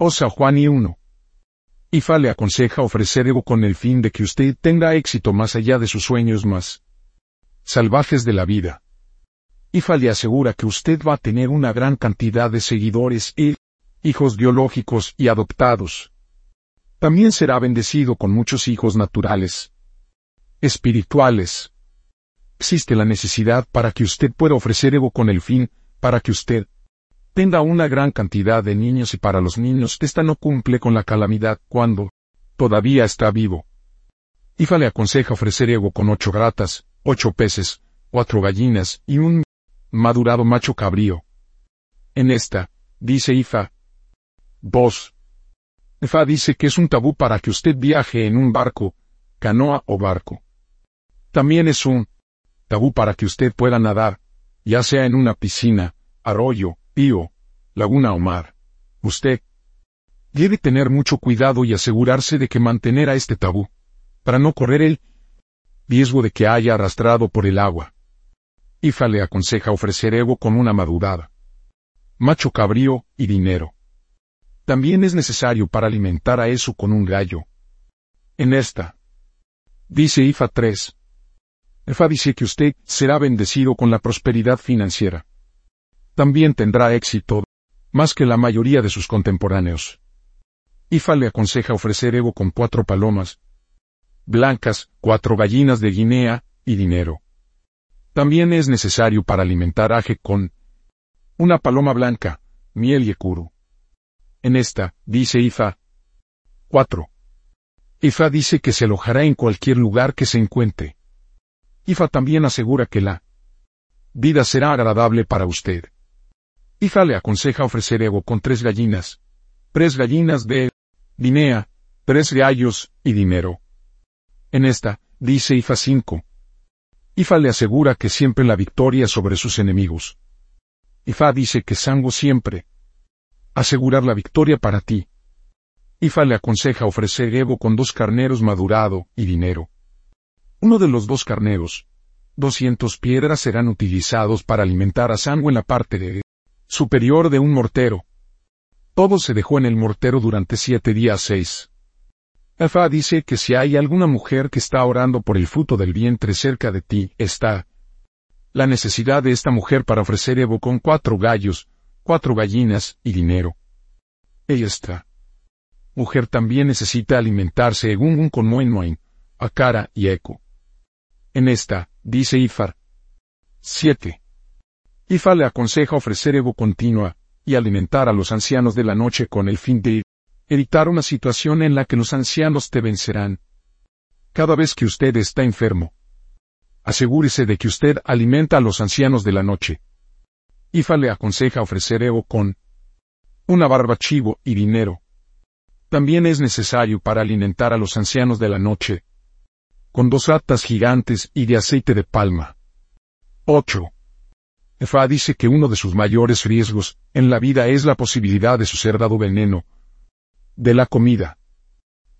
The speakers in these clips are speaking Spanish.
Osa Juan y uno. Ifa le aconseja ofrecer ego con el fin de que usted tenga éxito más allá de sus sueños más salvajes de la vida. Ifa le asegura que usted va a tener una gran cantidad de seguidores y hijos biológicos y adoptados. También será bendecido con muchos hijos naturales, espirituales. Existe la necesidad para que usted pueda ofrecer ego con el fin, para que usted tenga una gran cantidad de niños, y para los niños esta no cumple con la calamidad cuando todavía está vivo. Ifa le aconseja ofrecer ego con 8 gratas, 8 peces, 4 gallinas y un madurado macho cabrío. En esta, dice Ifa. 2. Ifa dice que es un tabú para que usted viaje en un barco, canoa o barco. También es un tabú para que usted pueda nadar, ya sea en una piscina, arroyo, río, laguna o mar. Usted debe tener mucho cuidado y asegurarse de que mantener a este tabú, para no correr el riesgo de que haya arrastrado por el agua. Ifa le aconseja ofrecer ego con una madurada, macho cabrío y dinero. También es necesario para alimentar a eso con un gallo. En esta, dice Ifa 3. Ifa dice que usted será bendecido con la prosperidad financiera. También tendrá éxito, más que la mayoría de sus contemporáneos. Ifa le aconseja ofrecer ego con 4 palomas blancas, 4 gallinas de Guinea, y dinero. También es necesario para alimentar a Je con 1 paloma blanca, miel y ecuru. En esta, dice Ifa. 4. Ifa dice que se alojará en cualquier lugar que se encuentre. Ifa también asegura que la vida será agradable para usted. Ifa le aconseja ofrecer ego con 3 gallinas, 3 gallinas de Guinea, 3 gallos, y dinero. En esta, dice Ifa 5. Ifa le asegura que siempre la victoria sobre sus enemigos. Ifa dice que Sanguo siempre asegurar la victoria para ti. Ifa le aconseja ofrecer ego con 2 carneros madurado, y dinero. Uno de los 2 carneros, 200 piedras serán utilizados para alimentar a Sanguo en la parte superior de un mortero. Todo se dejó en el mortero durante 7 días. 6. Ifa dice que si hay alguna mujer que está orando por el fruto del vientre cerca de ti, está la necesidad de esta mujer para ofrecer ego con 4 gallos, 4 gallinas, y dinero. Ella está. Mujer también necesita alimentarse Egúngún con Moinmoin, Akara y Eco. En esta, dice Ifar. 7. Ifa le aconseja ofrecer ego continua, y alimentar a los ancianos de la noche con el fin de evitar una situación en la que los ancianos te vencerán. Cada vez que usted está enfermo, asegúrese de que usted alimenta a los ancianos de la noche. Ifa le aconseja ofrecer ego con 1 barbachivo y dinero. También es necesario para alimentar a los ancianos de la noche, con 2 ratas gigantes y de aceite de palma. 8. Ifa dice que uno de sus mayores riesgos en la vida es la posibilidad de ser dado veneno de la comida.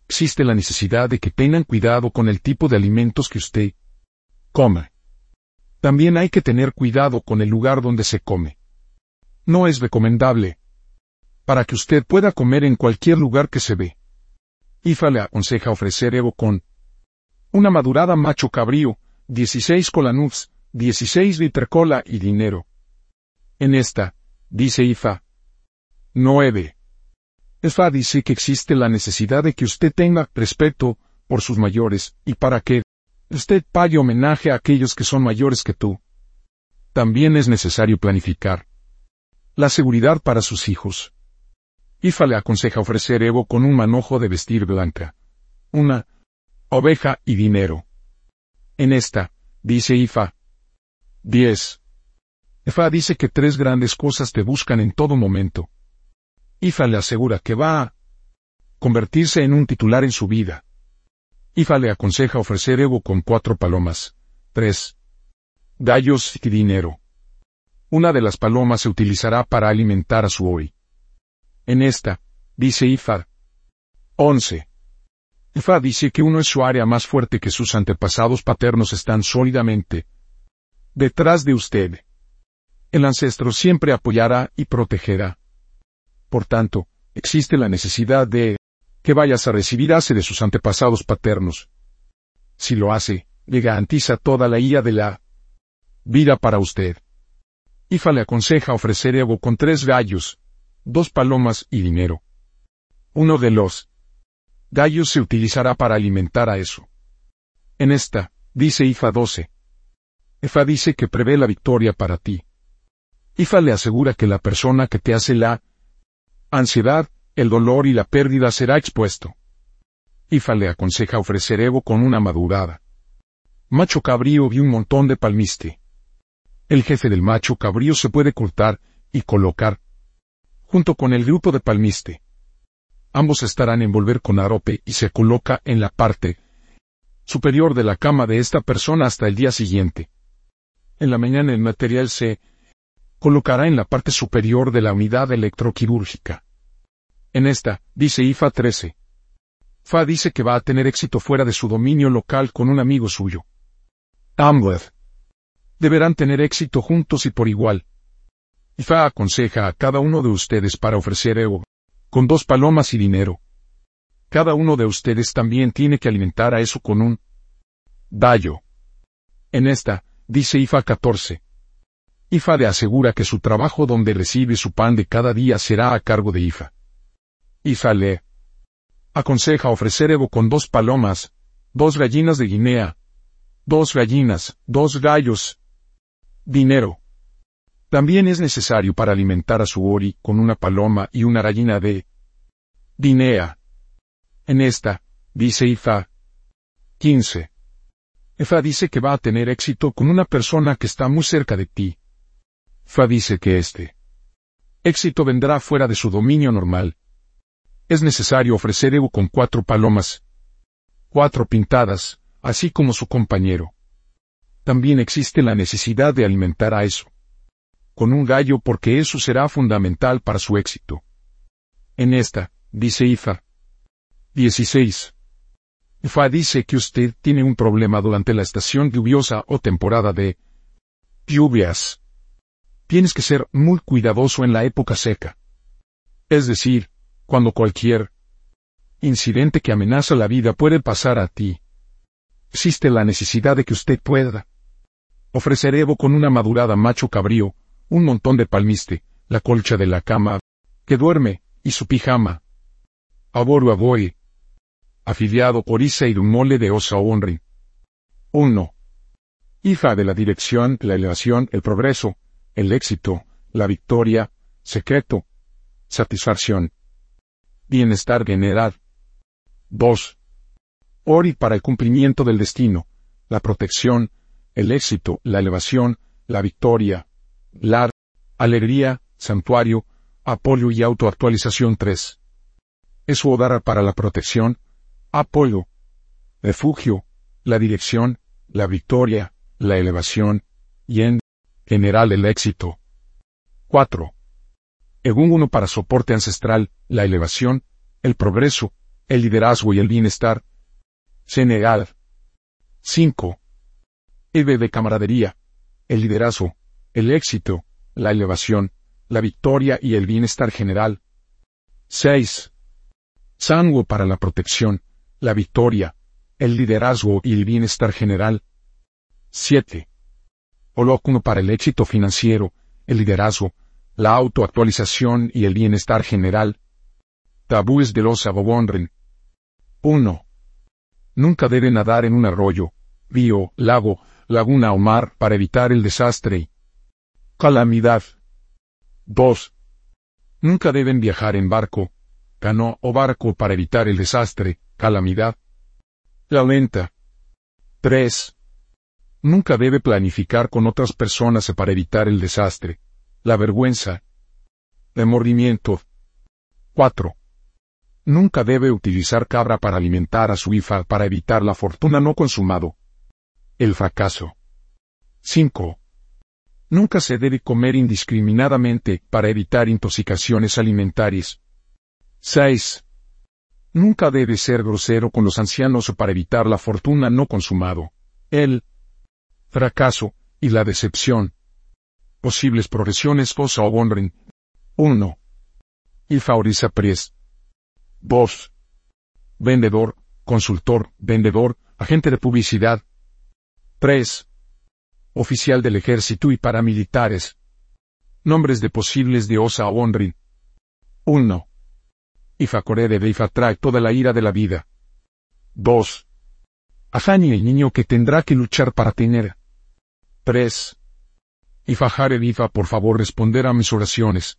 Existe la necesidad de que tengan cuidado con el tipo de alimentos que usted come. También hay que tener cuidado con el lugar donde se come. No es recomendable para que usted pueda comer en cualquier lugar que se ve. Ifa le aconseja ofrecer ego con 1 madurada macho cabrío, 16 colanufs, 16 vitercola y dinero. En esta, dice Ifa. 9. Ifa dice que existe la necesidad de que usted tenga respeto por sus mayores, y para que usted pague homenaje a aquellos que son mayores que tú. También es necesario planificar la seguridad para sus hijos. Ifa le aconseja ofrecer ego con 1 manojo de vestir blanca, 1 oveja y dinero. En esta, dice Ifa. 10. Ifa dice que 3 grandes cosas te buscan en todo momento. Ifa le asegura que va a convertirse en un titular en su vida. Ifa le aconseja ofrecer ego con 4 palomas, 3 gallos y dinero. Una de las palomas se utilizará para alimentar a su hoy. En esta, dice Ifa. 11. Ifa dice que uno es su área más fuerte, que sus antepasados paternos están sólidamente detrás de usted. El ancestro siempre apoyará y protegerá. Por tanto, existe la necesidad de que vayas a recibir hace de sus antepasados paternos. Si lo hace, le garantiza toda la guía de la vida para usted. Ifa le aconseja ofrecer Evo con 3 gallos, 2 palomas y dinero. Uno de los gallos se utilizará para alimentar a Esu. En esta, dice Ifa 12. Ifa dice que prevé la victoria para ti. Ifa le asegura que la persona que te hace la ansiedad, el dolor y la pérdida será expuesto. Ifa le aconseja ofrecer Evo con una madurada. Macho cabrío y un montón de palmiste. El jefe del macho cabrío se puede cortar y colocar junto con el grupo de palmiste. Ambos estarán envolver con arope y se coloca en la parte superior de la cama de esta persona hasta el día siguiente. En la mañana el material se colocará en la parte superior de la unidad electroquirúrgica. En esta, dice Ifa 13. Fa dice que va a tener éxito fuera de su dominio local con un amigo suyo. Ambos deberán tener éxito juntos y por igual. Ifa aconseja a cada uno de ustedes para ofrecer Evo con 2 palomas y dinero. Cada uno de ustedes también tiene que alimentar a eso con un gallo. En esta, dice Ifa 14. Ifa le asegura que su trabajo donde recibe su pan de cada día será a cargo de Ifa. Ifa le aconseja ofrecer Evo con 2 palomas, 2 gallinas de Guinea, 2 gallinas, 2 gallos, dinero. También es necesario para alimentar a su Ori con 1 paloma y 1 gallina de Guinea. En esta, dice Ifa 15. Ifa dice que va a tener éxito con una persona que está muy cerca de ti. Ifa dice que este éxito vendrá fuera de su dominio normal. Es necesario ofrecer Evo con 4 palomas, 4 pintadas, así como su compañero. También existe la necesidad de alimentar a eso con 1 gallo porque eso será fundamental para su éxito. En esta, dice Ifa 16. Ifa dice que usted tiene un problema durante la estación lluviosa o temporada de lluvias. Tienes que ser muy cuidadoso en la época seca. Es decir, cuando cualquier incidente que amenaza la vida puede pasar a ti. Existe la necesidad de que usted pueda ofrecer Evo con una madurada macho cabrío, un montón de palmiste, la colcha de la cama que duerme, y su pijama. Aboru Aboy. Afiliado por Iseidumole de Osa Onri. 1. Ifa de la dirección, la elevación, el progreso, el éxito, la victoria, secreto, satisfacción, bienestar general. 2. Ori para el cumplimiento del destino, la protección, el éxito, la elevación, la victoria, lar, alegría, santuario, apoyo y autoactualización. 3. Esu Odara para la protección, apoyo, refugio, la dirección, la victoria, la elevación, y en general el éxito. 4. Egúngún para soporte ancestral, la elevación, el progreso, el liderazgo y el bienestar. General. 5. Ebe de camaradería, el liderazgo, el éxito, la elevación, la victoria y el bienestar general. 6. Sanguo para la protección, la victoria, el liderazgo y el bienestar general. 7. Olócumo para el éxito financiero, el liderazgo, la autoactualización y el bienestar general. Tabúes de Osa Obonrin. 1. Nunca debe nadar en un arroyo, río, lago, laguna o mar para evitar el desastre y calamidad. 2. Nunca deben viajar en barco, canoa o barco para evitar el desastre, calamidad, la lenta. 3. Nunca debe planificar con otras personas para evitar el desastre, la vergüenza, remordimiento. 4. Nunca debe utilizar cabra para alimentar a su Ifa para evitar la fortuna no consumado, el fracaso. 5. Nunca se debe comer indiscriminadamente para evitar intoxicaciones alimentarias. 6. Nunca debe ser grosero con los ancianos para evitar la fortuna no consumado, el fracaso y la decepción. Posibles profesiones Osa Obonrin. 1. Ifa Orisa Pries. 2. Vendedor, consultor, vendedor, agente de publicidad. 3. Oficial del ejército y paramilitares. Nombres de posibles de Osa Obonrin. 1. Ifa Corede de Ifa trae toda la ira de la vida. 2. Azani el niño que tendrá que luchar para tener. 3. Ifa Jared Ifa por favor responder a mis oraciones.